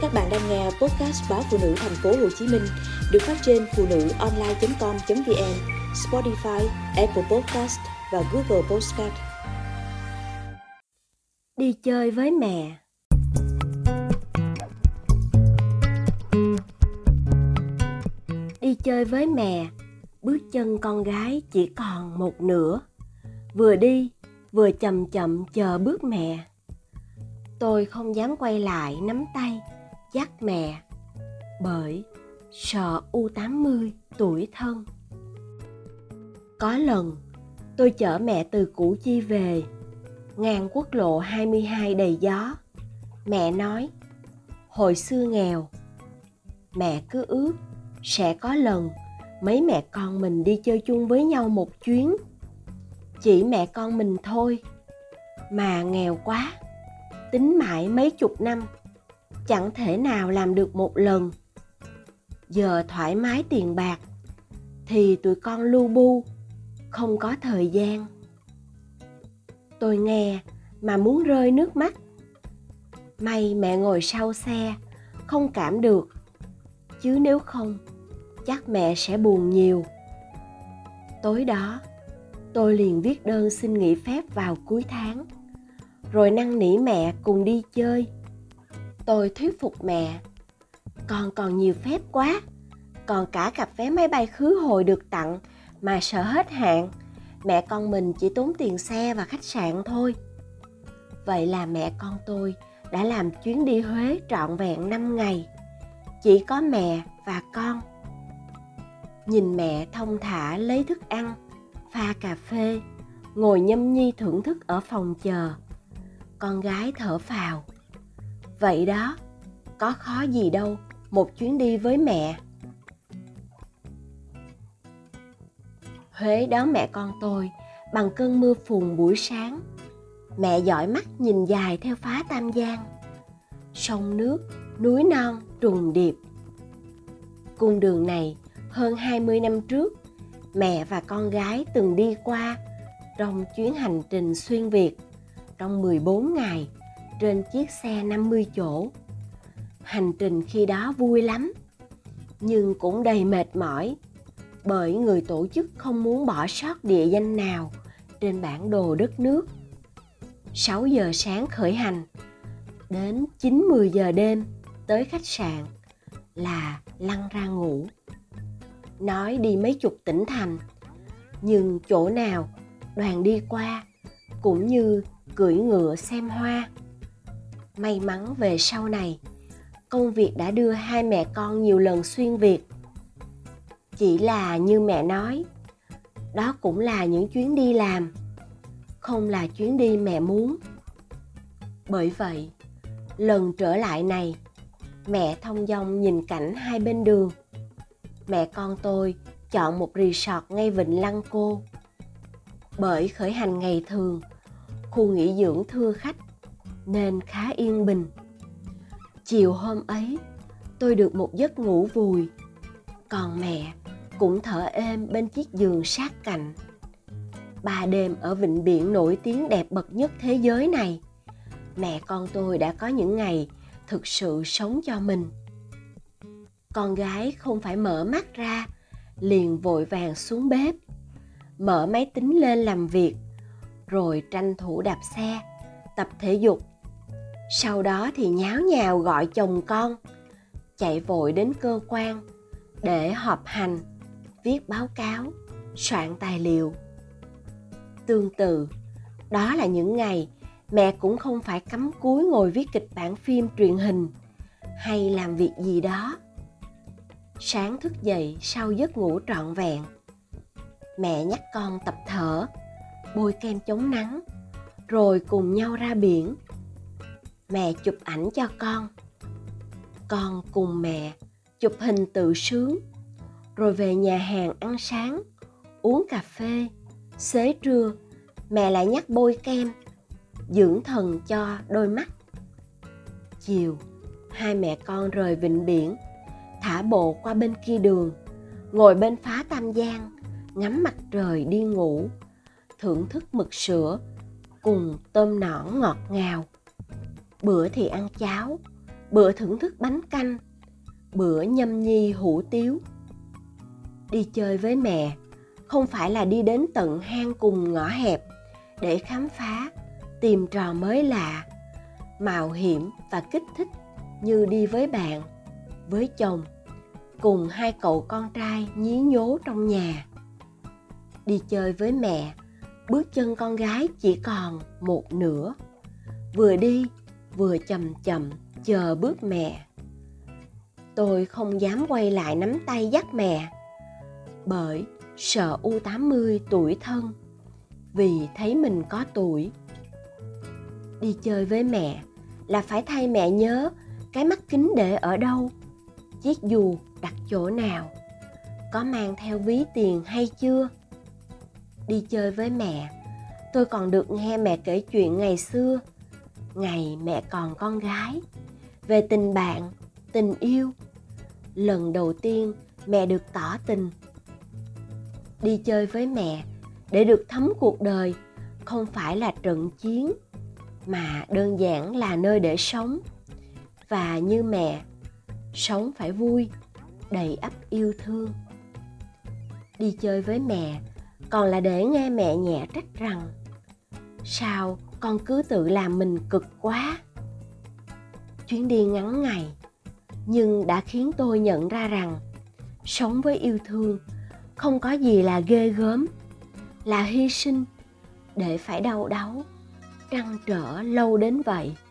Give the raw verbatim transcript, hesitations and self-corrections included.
Các bạn đang nghe podcast báo Phụ Nữ Thành phố Hồ Chí Minh được phát trên phụ nữ online chấm com chấm vn, Spotify, Apple Podcast và Google Podcast. Đi chơi với mẹ. Đi chơi với mẹ, bước chân con gái chỉ còn một nửa, vừa đi vừa chậm chậm chờ bước mẹ. Tôi không dám quay lại nắm tay dắt mẹ, bởi sợ u tám mươi tuổi thân. Có lần tôi chở mẹ từ Củ Chi về, ngang quốc lộ hai mươi hai đầy gió. Mẹ nói, hồi xưa nghèo, mẹ cứ ước sẽ có lần mấy mẹ con mình đi chơi chung với nhau một chuyến. Chỉ mẹ con mình thôi, mà nghèo quá, tính mãi mấy chục năm, chẳng thể nào làm được một lần. Giờ thoải mái tiền bạc, thì tụi con lu bu, không có thời gian. Tôi nghe mà muốn rơi nước mắt. May mẹ ngồi sau xe, không cảm được, chứ nếu không, chắc mẹ sẽ buồn nhiều. Tối đó, tôi liền viết đơn xin nghỉ phép vào cuối tháng, rồi năn nỉ mẹ cùng đi chơi. Tôi thuyết phục mẹ, con còn nhiều phép quá, còn cả cặp vé máy bay khứ hồi được tặng mà sợ hết hạn, mẹ con mình chỉ tốn tiền xe và khách sạn thôi. Vậy là mẹ con tôi đã làm chuyến đi Huế trọn vẹn năm ngày, chỉ có mẹ và con. Nhìn mẹ thong thả lấy thức ăn, pha cà phê, ngồi nhâm nhi thưởng thức ở phòng chờ, con gái thở phào. Vậy đó, có khó gì đâu một chuyến đi với mẹ. Huế đón mẹ con tôi bằng cơn mưa phùn buổi sáng. Mẹ dõi mắt nhìn dài theo phá Tam Giang, sông nước, núi non trùng điệp. Cung đường này hơn hai mươi năm trước, mẹ và con gái từng đi qua trong chuyến hành trình xuyên Việt trong mười bốn ngày trên chiếc xe năm mươi chỗ. Hành trình khi đó vui lắm, nhưng cũng đầy mệt mỏi, bởi người tổ chức không muốn bỏ sót địa danh nào trên bản đồ đất nước. sáu giờ sáng khởi hành, đến chín mười giờ đêm tới khách sạn là lăn ra ngủ. Nói đi mấy chục tỉnh thành, nhưng chỗ nào đoàn đi qua cũng như cưỡi ngựa xem hoa. May mắn về sau này, công việc đã đưa hai mẹ con nhiều lần xuyên Việt. Chỉ là như mẹ nói, đó cũng là những chuyến đi làm, không là chuyến đi mẹ muốn. Bởi vậy, lần trở lại này, mẹ thong dong nhìn cảnh hai bên đường. Mẹ con tôi chọn một resort ngay vịnh Lăng Cô. Bởi khởi hành ngày thường, khu nghỉ dưỡng thưa khách nên khá yên bình. Chiều hôm ấy, tôi được một giấc ngủ vùi, còn mẹ cũng thở êm bên chiếc giường sát cạnh. Ba đêm ở vịnh biển nổi tiếng đẹp bậc nhất thế giới này, mẹ con tôi đã có những ngày thực sự sống cho mình. Con gái không phải mở mắt ra, liền vội vàng xuống bếp, mở máy tính lên làm việc, rồi tranh thủ đạp xe, tập thể dục. Sau đó thì nháo nhào gọi chồng con, chạy vội đến cơ quan để họp hành, viết báo cáo, soạn tài liệu. Tương tự, đó là những ngày mẹ cũng không phải cắm cúi ngồi viết kịch bản phim truyền hình hay làm việc gì đó. Sáng thức dậy sau giấc ngủ trọn vẹn, mẹ nhắc con tập thở, bôi kem chống nắng, rồi cùng nhau ra biển. Mẹ chụp ảnh cho con, con cùng mẹ chụp hình tự sướng, rồi về nhà hàng ăn sáng, uống cà phê. Xế trưa, mẹ lại nhắc bôi kem, dưỡng thần cho đôi mắt. Chiều, hai mẹ con rời vịnh biển, thả bộ qua bên kia đường, ngồi bên phá Tam Giang, ngắm mặt trời đi ngủ, thưởng thức mực sữa cùng tôm nõn ngọt ngào. Bữa thì ăn cháo, bữa thưởng thức bánh canh, bữa nhâm nhi hủ tiếu. Đi chơi với mẹ không phải là đi đến tận hang cùng ngõ hẹp để khám phá, tìm trò mới lạ, mạo hiểm và kích thích như đi với bạn, với chồng, cùng hai cậu con trai nhí nhố trong nhà. Đi chơi với mẹ, bước chân con gái chỉ còn một nửa, vừa đi vừa chậm chậm chờ bước mẹ. Tôi không dám quay lại nắm tay dắt mẹ, bởi sợ u tám mươi tủi thân, vì thấy mình có tuổi. Đi chơi với mẹ là phải thay mẹ nhớ cái mắt kính để ở đâu, chiếc dù đặt chỗ nào, có mang theo ví tiền hay chưa. Đi chơi với mẹ, tôi còn được nghe mẹ kể chuyện ngày xưa, ngày mẹ còn con gái, về tình bạn, tình yêu. Lần đầu tiên mẹ được tỏ tình. Đi chơi với mẹ để được thấm cuộc đời không phải là trận chiến, mà đơn giản là nơi để sống. Và như mẹ, sống phải vui, đầy ắp yêu thương. Đi chơi với mẹ còn là để nghe mẹ nhẹ trách rằng sao con cứ tự làm mình cực quá. Chuyến đi ngắn ngày nhưng đã khiến tôi nhận ra rằng sống với yêu thương không có gì là ghê gớm, là hy sinh để phải đau đáu, trăn trở lâu đến vậy.